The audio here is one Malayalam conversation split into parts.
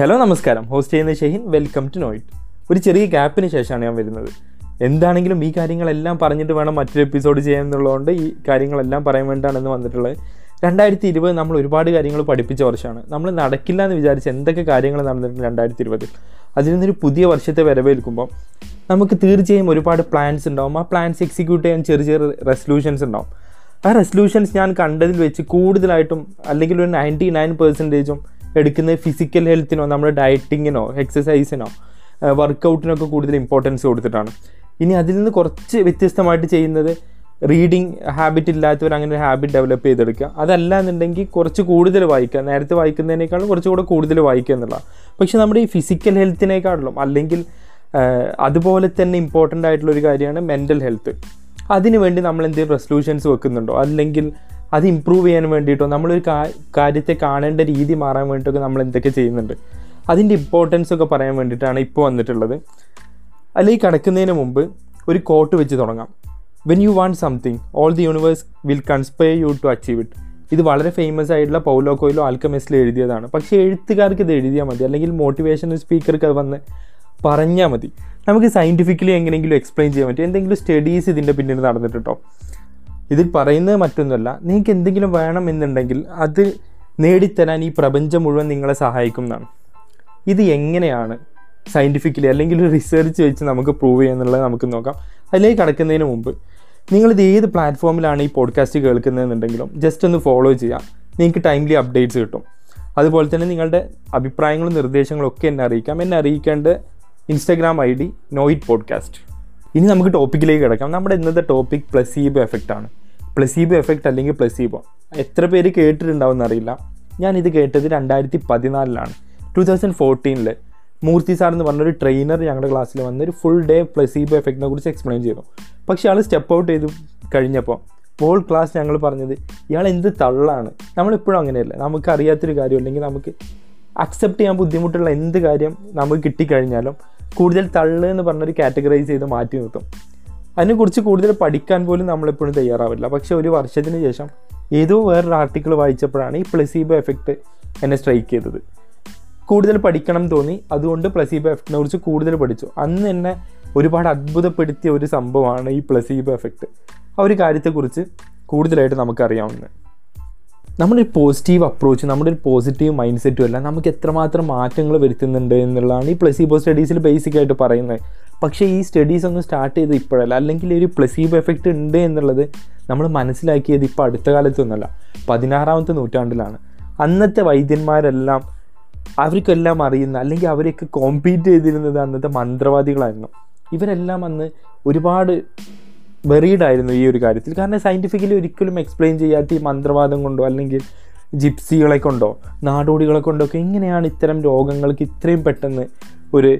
ഹലോ, നമസ്കാരം. ഹോസ്റ്റ് ചെയ്യുന്ന ഷഹീൻ. Welcome to നോയിറ്റ്. ഒരു ചെറിയ ഗ്യാപ്പിന് ശേഷമാണ് ഞാൻ വരുന്നത്. എന്താണെങ്കിലും ഈ കാര്യങ്ങളെല്ലാം പറഞ്ഞിട്ട് വേണം മറ്റൊരു എപ്പിസോഡ് ചെയ്യാൻ എന്നുള്ളതുകൊണ്ട് ഈ കാര്യങ്ങളെല്ലാം പറയാൻ വേണ്ടിയിട്ടാണെന്ന് വന്നിട്ടുള്ളത്. 2020 നമ്മൾ ഒരുപാട് കാര്യങ്ങൾ പഠിപ്പിച്ച വർഷമാണ്. നമ്മൾ നടക്കില്ല എന്ന് വിചാരിച്ച് എന്തൊക്കെ കാര്യങ്ങൾ നടന്നിട്ടുണ്ട് 2020. അതിൽ നിന്നൊരു പുതിയ വർഷത്തെ വരവേൽക്കുമ്പോൾ നമുക്ക് തീർച്ചയായും ഒരുപാട് പ്ലാൻസ് ഉണ്ടാവും. ആ പ്ലാൻസ് എക്സിക്യൂട്ട് ചെയ്യാൻ ചെറിയ ചെറിയ റെസൊല്യൂഷൻസ് ഉണ്ടാവും. ആ റെസൊല്യൂഷൻസ് ഞാൻ കണ്ടതിൽ വെച്ച് കൂടുതലായിട്ടും അല്ലെങ്കിൽ ഒരു 99% എടുക്കുന്നത് ഫിസിക്കൽ ഹെൽത്തിനോ നമ്മുടെ ഡയറ്റിങ്ങിനോ എക്സസൈസിനോ വർക്കൗട്ടിനോ ഒക്കെ കൂടുതൽ ഇമ്പോർട്ടൻസ് കൊടുത്തിട്ടാണ്. ഇനി അതിൽ നിന്ന് കുറച്ച് വ്യത്യസ്തമായിട്ട് ചെയ്യുന്നത് റീഡിങ് ഹാബിറ്റ് ഇല്ലാത്തവർ അങ്ങനെ ഒരു ഹാബിറ്റ് ഡെവലപ്പ് ചെയ്തെടുക്കുക. അതല്ല എന്നുണ്ടെങ്കിൽ കുറച്ച് കൂടുതൽ വായിക്കുക, നേരത്തെ വായിക്കുന്നതിനേക്കാളും കുറച്ചുകൂടെ കൂടുതൽ വായിക്കുക എന്നുള്ളതാണ്. പക്ഷേ നമ്മുടെ ഈ ഫിസിക്കൽ ഹെൽത്തിനേക്കാളും അല്ലെങ്കിൽ അതുപോലെ തന്നെ ഇമ്പോർട്ടൻ്റ് ആയിട്ടുള്ളൊരു കാര്യമാണ് മെൻ്റൽ ഹെൽത്ത്. അതിനുവേണ്ടി നമ്മൾ എന്തെങ്കിലും റെസൊല്യൂഷൻസ് വെക്കുന്നുണ്ടോ, അല്ലെങ്കിൽ അത് ഇമ്പ്രൂവ് ചെയ്യാൻ വേണ്ടിയിട്ടോ നമ്മളൊരു കാര്യത്തെ കാണേണ്ട രീതി മാറാൻ വേണ്ടിയിട്ടൊക്കെ നമ്മൾ എന്തൊക്കെ ചെയ്യുന്നുണ്ട്, അതിൻ്റെ ഇമ്പോർട്ടൻസ് ഒക്കെ പറയാൻ വേണ്ടിയിട്ടാണ് ഇപ്പോൾ വന്നിട്ടുള്ളത്. അല്ലെങ്കിൽ കിടക്കുന്നതിന് മുമ്പ് ഒരു കോട്ട് വെച്ച് തുടങ്ങാം. When you want something, all the universe will conspire you to achieve it. ഇത് വളരെ ഫേമസ് ആയിട്ടുള്ള പൗലോ കൊയിലോ ആൽക്കമിസ്റ്റിൽ എഴുതിയതാണ്. പക്ഷേ എഴുത്തുകാർക്ക് ഇത് എഴുതിയാൽ മതി, അല്ലെങ്കിൽ മോട്ടിവേഷണൽ സ്പീക്കർക്ക് അത് വന്ന് പറഞ്ഞാൽ മതി. നമുക്ക് സയൻറ്റിഫിക്കലി എങ്ങനെയെങ്കിലും എക്സ്പ്ലെയിൻ ചെയ്യാൻ പറ്റും. എന്തെങ്കിലും സ്റ്റഡീസ് ഇതിൻ്റെ പിന്നിൽ നടന്നിട്ടുണ്ടോ? ഇതിൽ പറയുന്നത് മറ്റൊന്നുമല്ല, നിങ്ങൾക്ക് എന്തെങ്കിലും വേണമെന്നുണ്ടെങ്കിൽ അത് നേടിത്തരാൻ ഈ പ്രപഞ്ചം മുഴുവൻ നിങ്ങളെ സഹായിക്കും എന്നാണ്. ഇത് എങ്ങനെയാണ് സയൻറ്റിഫിക്കലി അല്ലെങ്കിൽ ഒരു റിസർച്ച് വെച്ച് നമുക്ക് പ്രൂവ് ചെയ്യാന്നുള്ളത് നമുക്ക് നോക്കാം. അതിലേക്ക് കടക്കുന്നതിന് മുമ്പ് നിങ്ങളിത് ഏത് പ്ലാറ്റ്ഫോമിലാണ് ഈ പോഡ്കാസ്റ്റ് കേൾക്കുന്നതെന്നുണ്ടെങ്കിലും ജസ്റ്റ് ഒന്ന് ഫോളോ ചെയ്യുക. നിങ്ങൾക്ക് ടൈംലി അപ്ഡേറ്റ്സ് കിട്ടും. അതുപോലെ തന്നെ നിങ്ങളുടെ അഭിപ്രായങ്ങളും നിർദ്ദേശങ്ങളും ഒക്കെ എന്നെ അറിയിക്കേണ്ട ഇൻസ്റ്റാഗ്രാം ID നോയിറ്റ് പോഡ്കാസ്റ്റ്. ഇനി നമുക്ക് ടോപ്പിക്കിലേക്ക് കിടക്കാം. നമ്മുടെ ഇന്നത്തെ ടോപ്പിക് പ്ലസീബോ എഫക്റ്റാണ്. പ്ലസീബോ എഫക്റ്റ് അല്ലെങ്കിൽ പ്ലസീബോ എത്ര പേര് കേട്ടിട്ടുണ്ടാവുമെന്ന് അറിയില്ല. ഞാനിത് കേട്ടത് 2014 2014 മൂർത്തി സാർ എന്ന് പറഞ്ഞൊരു ട്രെയിനർ ഞങ്ങളുടെ ക്ലാസ്സിൽ വന്നൊരു ഫുൾ ഡേ പ്ലസീബോ എഫക്റ്റിനെ കുറിച്ച് എക്സ്പ്ലെയിൻ ചെയ്തു. പക്ഷേ ആൾ സ്റ്റെപ്പ് ഔട്ട് ചെയ്ത് കഴിഞ്ഞപ്പോൾ ഹോൾ ക്ലാസ് ഞങ്ങൾ പറഞ്ഞത് ഇയാൾ എന്ത് തള്ളാണ്. നമ്മളിപ്പോഴും അങ്ങനെയല്ല, നമുക്കറിയാത്തൊരു കാര്യം അല്ലെങ്കിൽ നമുക്ക് അക്സെപ്റ്റ് ചെയ്യാൻ ബുദ്ധിമുട്ടുള്ള എന്ത് കാര്യം നമുക്ക് കിട്ടിക്കഴിഞ്ഞാലും കൂടുതൽ തള്ളു എന്ന് പറഞ്ഞൊരു കാറ്റഗറൈസ് ചെയ്ത് മാറ്റി നിർത്തും. അതിനെക്കുറിച്ച് കൂടുതൽ പഠിക്കാൻ പോലും നമ്മളെപ്പോഴും തയ്യാറാവില്ല. പക്ഷേ ഒരു വർഷത്തിന് ശേഷം ഏതോ വേറൊരു ആർട്ടിക്കിൾ വായിച്ചപ്പോഴാണ് ഈ പ്ലസീബോ എഫക്റ്റ് എന്നെ സ്ട്രൈക്ക് ചെയ്തത്. കൂടുതൽ പഠിക്കണം തോന്നി, അതുകൊണ്ട് പ്ലസീബോ എഫക്റ്റിനെ കുറിച്ച് കൂടുതൽ പഠിച്ചു. അന്ന് എന്നെ ഒരുപാട് അത്ഭുതപ്പെടുത്തിയ ഒരു സംഭവമാണ് ഈ പ്ലസീബോ എഫക്റ്റ്. ആ ഒരു കാര്യത്തെക്കുറിച്ച് കൂടുതലായിട്ട് നമുക്കറിയാവുന്നത് നമ്മുടെ ഒരു പോസിറ്റീവ് അപ്രോച്ച്, നമ്മുടെ ഒരു പോസിറ്റീവ് മൈൻഡ് സെറ്റും എല്ലാം നമുക്ക് എത്രമാത്രം മാറ്റങ്ങൾ വരുത്തുന്നുണ്ട് എന്നുള്ളതാണ് ഈ പ്ലസീബോ സ്റ്റഡീസിൽ ബേസിക്കായിട്ട് പറയുന്നത്. പക്ഷേ ഈ സ്റ്റഡീസ് ഒന്നും സ്റ്റാർട്ട് ചെയ്ത് ഇപ്പോഴല്ല, അല്ലെങ്കിൽ ഒരു പ്ലസീബോ എഫക്റ്റ് ഉണ്ട് എന്നുള്ളത് നമ്മൾ മനസ്സിലാക്കിയത് ഇപ്പോൾ അടുത്ത കാലത്തൊന്നുമല്ല, 16-ാമത്തെ നൂറ്റാണ്ടിലാണ്. അന്നത്തെ വൈദ്യന്മാരെല്ലാം അവർക്കെല്ലാം അറിയുന്ന അല്ലെങ്കിൽ അവരൊക്കെ കോമ്പീറ്റ് ചെയ്തിരുന്നത് അന്നത്തെ മന്ത്രവാദികളായിരുന്നു. ഇവരെല്ലാം അന്ന് ഒരുപാട് വെറീഡായിരുന്നു ഈ ഒരു കാര്യത്തിൽ. കാരണം സയൻറ്റിഫിക്കലി ഒരിക്കലും എക്സ്പ്ലെയിൻ ചെയ്യാത്ത ഈ മന്ത്രവാദം കൊണ്ടോ അല്ലെങ്കിൽ ജിപ്സികളെ കൊണ്ടോ നാടോടികളെ കൊണ്ടോ ഒക്കെ എങ്ങനെയാണ് ഇത്തരം രോഗങ്ങൾക്ക് ഇത്രയും പെട്ടെന്ന് ഒരു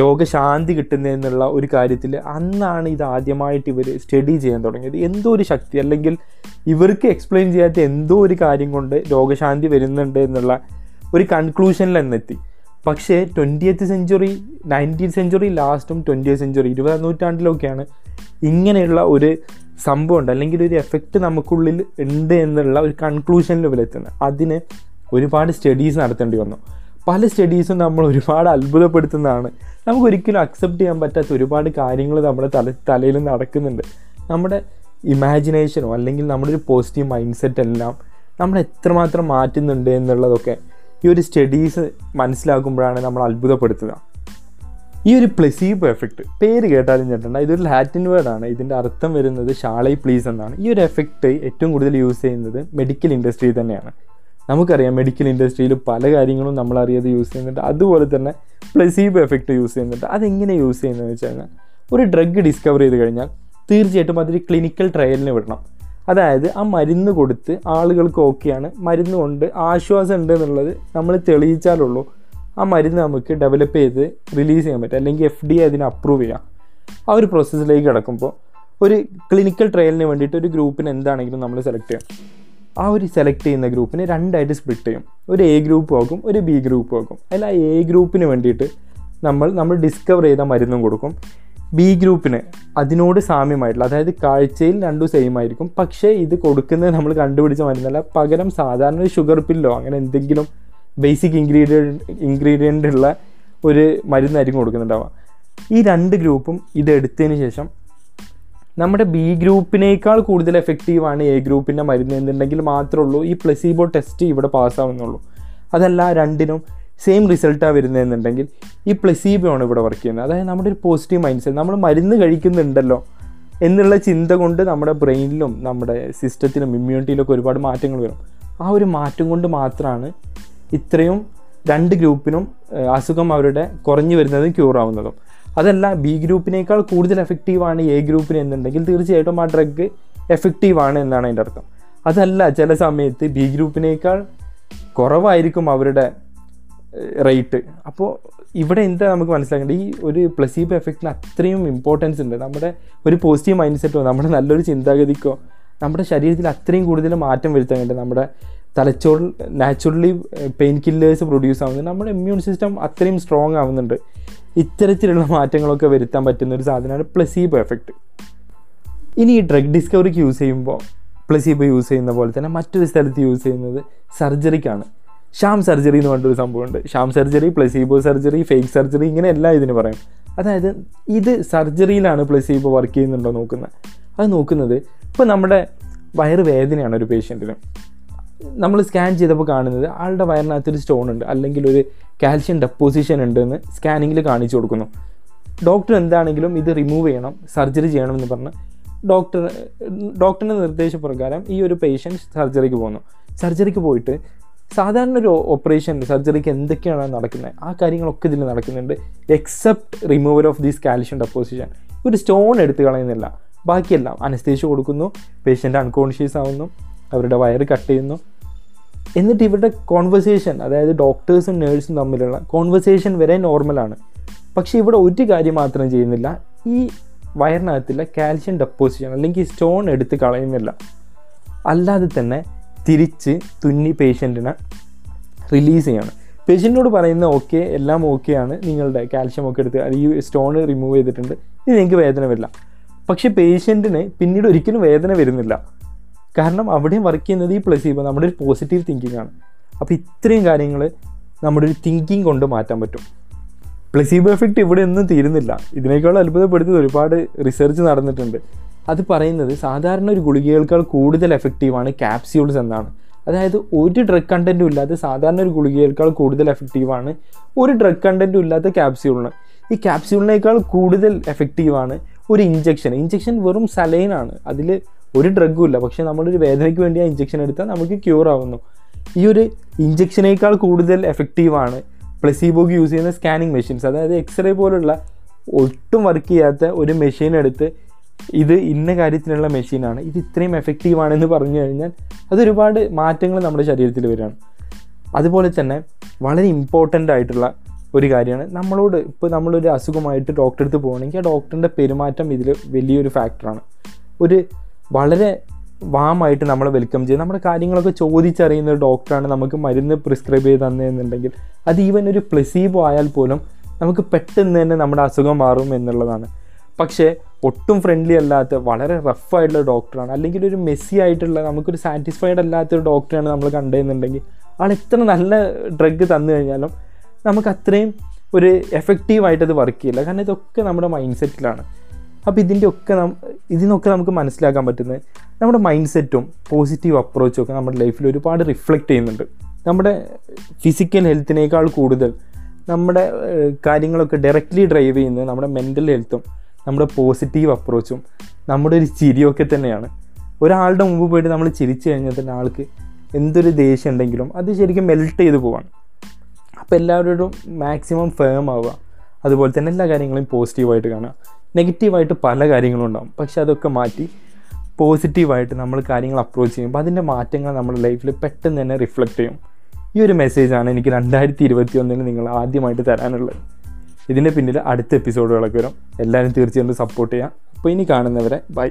രോഗശാന്തി കിട്ടുന്നതെന്നുള്ള ഒരു കാര്യത്തിൽ അന്നാണ് ഇത് ആദ്യമായിട്ട് ഇവർ സ്റ്റഡി ചെയ്യാൻ തുടങ്ങിയത്. എന്തോ ഒരു ശക്തി അല്ലെങ്കിൽ ഇവർക്ക് എക്സ്പ്ലെയിൻ ചെയ്യാത്ത എന്തോ ഒരു കാര്യം കൊണ്ട് രോഗശാന്തി വരുന്നുണ്ട് എന്നുള്ള ഒരു കൺക്ലൂഷനിൽ എന്നെത്തി. പക്ഷേ 20th century 19th century ലാസ്റ്റും 20th century 20ാം നൂറ്റാണ്ടിലൊക്കെയാണ് ഇങ്ങനെയുള്ള ഒരു സംഭവം ഉണ്ട് അല്ലെങ്കിൽ ഒരു എഫക്റ്റ് നമുക്കുള്ളിൽ ഉണ്ട് എന്നുള്ള ഒരു കൺക്ലൂഷനിൽ വിലെത്തുന്നത്. അതിന് ഒരുപാട് സ്റ്റഡീസ് നടത്തേണ്ടി വന്നു. പല സ്റ്റഡീസും നമ്മൾ ഒരുപാട് അത്ഭുതപ്പെടുത്തുന്നതാണ്. നമുക്കൊരിക്കലും അക്സെപ്റ്റ് ചെയ്യാൻ പറ്റാത്ത ഒരുപാട് കാര്യങ്ങൾ നമ്മുടെ തലയിൽ നടക്കുന്നുണ്ട്. നമ്മുടെ ഇമാജിനേഷനോ അല്ലെങ്കിൽ നമ്മുടെ ഒരു പോസിറ്റീവ് മൈൻഡ് സെറ്റ് എല്ലാം നമ്മൾ എത്രമാത്രം മാറ്റുന്നുണ്ട് എന്നുള്ളതൊക്കെ ഈ ഒരു സ്റ്റഡീസ് മനസ്സിലാക്കുമ്പോഴാണ് നമ്മൾ അത്ഭുതപ്പെടുത്തുക. ഈ ഒരു പ്ലസീബോ എഫക്റ്റ് പേര് കേട്ടാലും ചേട്ടണ്ട, ഇതൊരു ലാറ്റിൻ വേർഡാണ്. ഇതിൻ്റെ അർത്ഥം വരുന്നത് ഷാളൈ പ്ലീസ് എന്നാണ്. ഈ ഒരു എഫക്റ്റ് ഏറ്റവും കൂടുതൽ യൂസ് ചെയ്യുന്നത് മെഡിക്കൽ ഇൻഡസ്ട്രി തന്നെയാണ്. നമുക്കറിയാം മെഡിക്കൽ ഇൻഡസ്ട്രിയിൽ പല കാര്യങ്ങളും നമ്മളറിയാതെ യൂസ് ചെയ്യുന്നുണ്ട്. അതുപോലെ തന്നെ പ്ലസീബോ എഫക്റ്റ് യൂസ് ചെയ്യുന്നുണ്ട്. അതെങ്ങനെ യൂസ് ചെയ്യുന്നതെന്ന് വെച്ച് കഴിഞ്ഞാൽ ഒരു ഡ്രഗ് ഡിസ്കവർ ചെയ്ത് കഴിഞ്ഞാൽ തീർച്ചയായിട്ടും അതൊരു ക്ലിനിക്കൽ ട്രയലിന് വിടണം. അതായത് ആ മരുന്ന് കൊടുത്ത് ആളുകൾക്ക് ഓക്കെയാണ്, മരുന്ന് കൊണ്ട് ആശ്വാസം ഉണ്ട് എന്നുള്ളത് നമ്മൾ തെളിയിച്ചാലുള്ളൂ ആ മരുന്ന് നമുക്ക് ഡെവലപ്പ് ചെയ്ത് റിലീസ് ചെയ്യാൻ പറ്റും, അല്ലെങ്കിൽ FDA അതിന് അപ്രൂവ് ചെയ്യാം. ആ ഒരു പ്രോസസ്സിലേക്ക് കിടക്കുമ്പോൾ ഒരു ക്ലിനിക്കൽ ട്രയലിന് വേണ്ടിയിട്ട് ഒരു ഗ്രൂപ്പിന് എന്താണെങ്കിലും നമ്മൾ സെലക്ട് ചെയ്യും. ആ ഒരു സെലക്ട് ചെയ്യുന്ന ഗ്രൂപ്പിനെ രണ്ടായിട്ട് സ്പ്ലിറ്റ് ചെയ്യും. ഒരു A ഗ്രൂപ്പ് ആക്കും, ഒരു B ഗ്രൂപ്പ് ആക്കും. അതിൽ ആ A ഗ്രൂപ്പിന് വേണ്ടിയിട്ട് നമ്മൾ ഡിസ്കവർ ചെയ്ത മരുന്നും കൊടുക്കും. B ഗ്രൂപ്പിന് അതിനോട് സാമ്യമായിട്ടുള്ള, അതായത് കാഴ്ചയിൽ രണ്ടും സെയിം ആയിരിക്കും, പക്ഷേ ഇത് കൊടുക്കുന്നത് നമ്മൾ കണ്ടുപിടിച്ച മരുന്നല്ല, പകരം സാധാരണ ഒരു ഷുഗർ പില്ലോ അങ്ങനെ എന്തെങ്കിലും ബേസിക് ഇൻഗ്രീഡിയൻ്റ് ഉള്ള ഒരു മരുന്നായിരിക്കും കൊടുക്കുന്നുണ്ടാവുക. ഈ രണ്ട് ഗ്രൂപ്പും ഇതെടുത്തതിന് ശേഷം നമ്മുടെ ബി ഗ്രൂപ്പിനേക്കാൾ കൂടുതൽ എഫക്റ്റീവാണ് എ ഗ്രൂപ്പിൻ്റെ മരുന്ന് എന്നുണ്ടെങ്കിൽ മാത്രമേ ഉള്ളൂ ഈ പ്ലെസീബോ ടെസ്റ്റ് ഇവിടെ പാസ്സാവുന്നുള്ളൂ. അതല്ല രണ്ടിനും സെയിം റിസൾട്ടാണ് വരുന്നതെന്നുണ്ടെങ്കിൽ ഈ പ്ലെസീബോ ആണ് ഇവിടെ വർക്ക് ചെയ്യുന്നത്. അതായത് നമ്മുടെ ഒരു പോസിറ്റീവ് മൈൻഡ് സെറ്റ്, നമ്മൾ മരുന്ന് കഴിക്കുന്നുണ്ടല്ലോ എന്നുള്ള ചിന്ത കൊണ്ട് നമ്മുടെ ബ്രെയിനിലും നമ്മുടെ സിസ്റ്റത്തിലും ഇമ്മ്യൂണിറ്റിയിലൊക്കെ ഒരുപാട് മാറ്റങ്ങൾ വരും. ആ ഒരു മാറ്റം കൊണ്ട് മാത്രമാണ് ഇത്രയും രണ്ട് ഗ്രൂപ്പിനും അസുഖം അവരുടെ കുറഞ്ഞു വരുന്നതും ക്യൂറാവുന്നതും. അതല്ല ബി ഗ്രൂപ്പിനേക്കാൾ കൂടുതൽ എഫക്റ്റീവാണ് എ ഗ്രൂപ്പിന് എന്നുണ്ടെങ്കിൽ തീർച്ചയായിട്ടും ആ ഡ്രഗ് എഫക്റ്റീവാണ് എന്നാണ് അതിൻ്റെ അർത്ഥം. അതല്ല ചില സമയത്ത് ബി ഗ്രൂപ്പിനേക്കാൾ കുറവായിരിക്കും അവരുടെ റേറ്റ്. അപ്പോൾ ഇവിടെ എന്താ നമുക്ക് മനസ്സിലാക്കേണ്ടത്? ഈ ഒരു പ്ലെസീബോ എഫക്റ്റിന് അത്രയും ഇമ്പോർട്ടൻസ് ഉണ്ട്. നമ്മുടെ ഒരു പോസിറ്റീവ് മൈൻഡ് സെറ്റോ നമ്മുടെ നല്ലൊരു ചിന്താഗതിക്കോ നമ്മുടെ ശരീരത്തിൽ അത്രയും കൂടുതൽ മാറ്റം വരുത്താൻ വേണ്ടി നമ്മുടെ തലച്ചോറിൽ നാച്ചുറലി പെയിൻ കില്ലേഴ്സ് പ്രൊഡ്യൂസ് ആവുന്നുണ്ട്, നമ്മുടെ ഇമ്മ്യൂൺ സിസ്റ്റം അത്രയും സ്ട്രോങ് ആവുന്നുണ്ട്. ഇത്തരത്തിലുള്ള മാറ്റങ്ങളൊക്കെ വരുത്താൻ പറ്റുന്നൊരു സാധനമാണ് പ്ലെസീബോ എഫക്റ്റ്. ഇനി ഈ ഡ്രഗ് ഡിസ്കവറിക്ക് യൂസ് ചെയ്യുമ്പോൾ പ്ലെസീബോ യൂസ് ചെയ്യുന്ന പോലെ തന്നെ മറ്റൊരു സ്ഥലത്ത് യൂസ് ചെയ്യുന്നത് സർജറിക്കാണ്. ഷാം സർജറി എന്ന് പറഞ്ഞൊരു സംഭവമുണ്ട്. Sham surgery, placebo surgery, fake surgery ഇങ്ങനെ എല്ലാം ഇതിന് പറയും. അതായത് ഇത് സർജറിയിലാണ് പ്ലെസീബോ വർക്ക് ചെയ്യുന്നുണ്ടോ നോക്കുന്നത്. അത് നോക്കുന്നത് ഇപ്പോൾ നമ്മുടെ വയറ് വേദനയാണ് ഒരു പേഷ്യൻറ്റിന്. നമ്മൾ സ്കാൻ ചെയ്തപ്പോൾ കാണുന്നത് ആളുടെ വയറിനകത്തൊരു സ്റ്റോൺ ഉണ്ട് അല്ലെങ്കിൽ ഒരു കാൽഷ്യം ഡെപ്പോസിഷൻ ഉണ്ടെന്ന് സ്കാനിങ്ങിൽ കാണിച്ചു കൊടുക്കുന്നു. ഡോക്ടർ എന്താണെങ്കിലും ഇത് റിമൂവ് ചെയ്യണം, സർജറി ചെയ്യണം എന്ന് പറഞ്ഞ് ഡോക്ടറിൻ്റെ നിർദ്ദേശപ്രകാരം ഈ ഒരു പേഷ്യൻ്റ് സർജറിക്ക് പോകുന്നു. സർജറിക്ക് പോയിട്ട് സാധാരണ ഒരു ഓപ്പറേഷനിൽ സർജറിക്ക് എന്തൊക്കെയാണ് നടക്കുന്നത് ആ കാര്യങ്ങളൊക്കെ ഇതിൽ നടക്കുന്നുണ്ട്, except removal of these calcium deposition. ഒരു സ്റ്റോൺ എടുത്ത് കളയുന്നില്ല, ബാക്കിയെല്ലാം അനസ്തേഷ്യ കൊടുക്കുന്നു, പേഷ്യൻ്റ് അൺകോൺഷ്യസ് ആവുന്നു, അവരുടെ വയറ് കട്ട് ചെയ്യുന്നു. എന്നിട്ട് ഇവരുടെ കോൺവെർസേഷൻ, അതായത് ഡോക്ടേഴ്സും നേഴ്സും തമ്മിലുള്ള കോൺവെർസേഷൻ വരെ നോർമലാണ്. പക്ഷേ ഇവിടെ ഒരു കാര്യം മാത്രം ചെയ്യുന്നില്ല, ഈ വയറിനകത്തുള്ള കാൽഷ്യം ഡെപ്പോസിഷൻ അല്ലെങ്കിൽ സ്റ്റോൺ എടുത്ത് കളയുന്നില്ല, അല്ലാതെ തന്നെ തിരിച്ച് തുന്നി പേഷ്യൻറ്റിനെ റിലീസ് ചെയ്യണം. പേഷ്യൻറ്റിനോട് പറയുന്ന ഓക്കെ, എല്ലാം ഓക്കെയാണ്, നിങ്ങളുടെ കാൽഷ്യം ഒക്കെ എടുത്ത് ഈ സ്റ്റോൺ റിമൂവ് ചെയ്തിട്ടുണ്ട്, ഇത് നിങ്ങൾക്ക് വേദന വരില്ല. പക്ഷേ പേഷ്യൻറ്റിന് പിന്നീട് ഒരിക്കലും വേദന വരുന്നില്ല. കാരണം അവിടെയും വർക്ക് ചെയ്യുന്നത് ഈ പ്ലെസീബോ, നമ്മുടെ ഒരു പോസിറ്റീവ് തിങ്കിങ് ആണ്. അപ്പോൾ ഇത്രയും കാര്യങ്ങൾ നമ്മുടെ ഒരു തിങ്കിങ് കൊണ്ട് മാറ്റാൻ പറ്റും. പ്ലെസീബോ എഫക്റ്റ് ഇവിടെ ഒന്നും തീരുന്നില്ല. ഇതിനേക്കാൾ അത്ഭുതപ്പെടുത്തുന്ന ഒരുപാട് റിസർച്ച് നടന്നിട്ടുണ്ട്. അത് പറയുന്നത് സാധാരണ ഒരു ഗുളികയേക്കാൾ കൂടുതൽ എഫക്റ്റീവാണ് ക്യാപ്സ്യൂൾസ് എന്നാണ്. അതായത് ഒരു ഡ്രഗ് കണ്ടൻറ്റും ഇല്ലാത്ത സാധാരണ ഒരു ഗുളികയേക്കാൾ കൂടുതൽ എഫക്റ്റീവാണ് ഒരു ഡ്രഗ് കണ്ടൻറ്റും ഇല്ലാത്ത ക്യാപ്സ്യൂളിന്. ഈ ക്യാപ്സ്യൂളിനേക്കാൾ കൂടുതൽ എഫക്റ്റീവാണ് ഒരു ഇഞ്ചക്ഷൻ. ഇഞ്ചക്ഷൻ വെറും സലൈനാണ്, അതിൽ ഒരു ഡ്രഗും ഇല്ല. പക്ഷേ നമ്മളൊരു വേദനയ്ക്ക് വേണ്ടി ആ ഇഞ്ചക്ഷൻ എടുത്താൽ നമുക്ക് ക്യൂർ ആവുന്നു. ഈ ഒരു ഇഞ്ചക്ഷനേക്കാൾ കൂടുതൽ എഫക്റ്റീവാണ് പ്ലെസീബോക്ക് യൂസ് ചെയ്യുന്ന സ്കാനിങ് മെഷീൻസ്. അതായത് എക്സ്റേ പോലുള്ള ഒട്ടും വർക്ക് ചെയ്യാത്ത ഒരു മെഷീൻ എടുത്ത് ഇത് ഇന്ന കാര്യത്തിനുള്ള മെഷീനാണ്, ഇത് ഇത്രയും എഫക്റ്റീവാണെന്ന് പറഞ്ഞു കഴിഞ്ഞാൽ അതൊരുപാട് മാറ്റങ്ങൾ നമ്മുടെ ശരീരത്തിൽ വരികയാണ്. അതുപോലെ തന്നെ വളരെ ഇമ്പോർട്ടൻ്റ് ആയിട്ടുള്ള ഒരു കാര്യമാണ് നമ്മളോട് ഇപ്പോൾ നമ്മളൊരു അസുഖമായിട്ട് ഡോക്ടറെ അടുത്ത് പോകണമെങ്കിൽ ആ ഡോക്ടറിൻ്റെ പെരുമാറ്റം ഇതിൽ വലിയൊരു ഫാക്ടറാണ്. ഒരു വളരെ വാമായിട്ട് നമ്മളെ വെൽക്കം ചെയ്ത് നമ്മുടെ കാര്യങ്ങളൊക്കെ ചോദിച്ചറിയുന്ന ഒരു ഡോക്ടറാണ് നമുക്ക് മരുന്ന് പ്രിസ്ക്രൈബ് ചെയ്ത് തന്നതെന്നുണ്ടെങ്കിൽ അത് ഈവൻ ഒരു പ്ലെസീബോ ആയാൽ പോലും നമുക്ക് പെട്ടെന്ന് തന്നെ നമ്മുടെ അസുഖം മാറും എന്നുള്ളതാണ്. പക്ഷേ ഒട്ടും ഫ്രണ്ട്ലി അല്ലാത്ത വളരെ റഫായിട്ടുള്ള ഡോക്ടറാണ് അല്ലെങ്കിൽ ഒരു മെസ്സി ആയിട്ടുള്ള നമുക്കൊരു സാറ്റിസ്ഫൈഡ് അല്ലാത്തൊരു ഡോക്ടറാണ് നമ്മൾ കണ്ടതെന്നുണ്ടെങ്കിൽ ആൾ എത്ര നല്ല ഡ്രഗ് തന്നു കഴിഞ്ഞാലും നമുക്ക് അത്രയും ഒരു എഫക്റ്റീവായിട്ടത് വർക്ക് ചെയ്യില്ല. കാരണം ഇതൊക്കെ നമ്മുടെ മൈൻഡ് സെറ്റിലാണ്. അപ്പോൾ ഇതിനൊക്കെ നമുക്ക് മനസ്സിലാക്കാൻ പറ്റുന്നത് നമ്മുടെ മൈൻഡ് സെറ്റും പോസിറ്റീവ് അപ്രോച്ചും ഒക്കെ നമ്മുടെ ലൈഫിൽ ഒരുപാട് റിഫ്ലക്റ്റ് ചെയ്യുന്നുണ്ട്. നമ്മുടെ ഫിസിക്കൽ ഹെൽത്തിനേക്കാൾ കൂടുതൽ നമ്മുടെ കാര്യങ്ങളൊക്കെ ഡയറക്റ്റ്ലി ഡ്രൈവ് ചെയ്യുന്നത് നമ്മുടെ മെൻ്റൽ ഹെൽത്തും നമ്മുടെ പോസിറ്റീവ് അപ്രോച്ചും നമ്മുടെ ഒരു ചിരിയൊക്കെ തന്നെയാണ്. ഒരാളുടെ മുമ്പ് പോയിട്ട് നമ്മൾ ചിരിച്ചു കഴിഞ്ഞാൽ തന്നെ ആൾക്ക് എന്തൊരു ദേഷ്യം ഉണ്ടെങ്കിലും അത് ശരിക്കും മെൽറ്റ് ചെയ്ത് പോവാണ്. അപ്പോൾ എല്ലാവരോടും മാക്സിമം ഫേം ആവുക, അതുപോലെ തന്നെ എല്ലാ കാര്യങ്ങളും പോസിറ്റീവായിട്ട് കാണുക. നെഗറ്റീവായിട്ട് പല കാര്യങ്ങളും ഉണ്ടാകും, പക്ഷെ അതൊക്കെ മാറ്റി പോസിറ്റീവായിട്ട് നമ്മൾ കാര്യങ്ങൾ അപ്രോച്ച് ചെയ്യുമ്പോൾ അതിൻ്റെ മാറ്റങ്ങൾ നമ്മുടെ ലൈഫിൽ പെട്ടെന്ന് തന്നെ റിഫ്ലക്റ്റ് ചെയ്യും. ഈ ഒരു മെസ്സേജാണ് എനിക്ക് 2021 നിങ്ങൾ ആദ്യമായിട്ട് തരാനുള്ളത്. ഇതിൻ്റെ പിന്നിൽ അടുത്ത എപ്പിസോഡുകളൊക്കെ വരും. എല്ലാവരും തീർച്ചയായിട്ടും സപ്പോർട്ട് ചെയ്യുക. അപ്പോൾ ഇനി കാണുന്നവരെ ബൈ.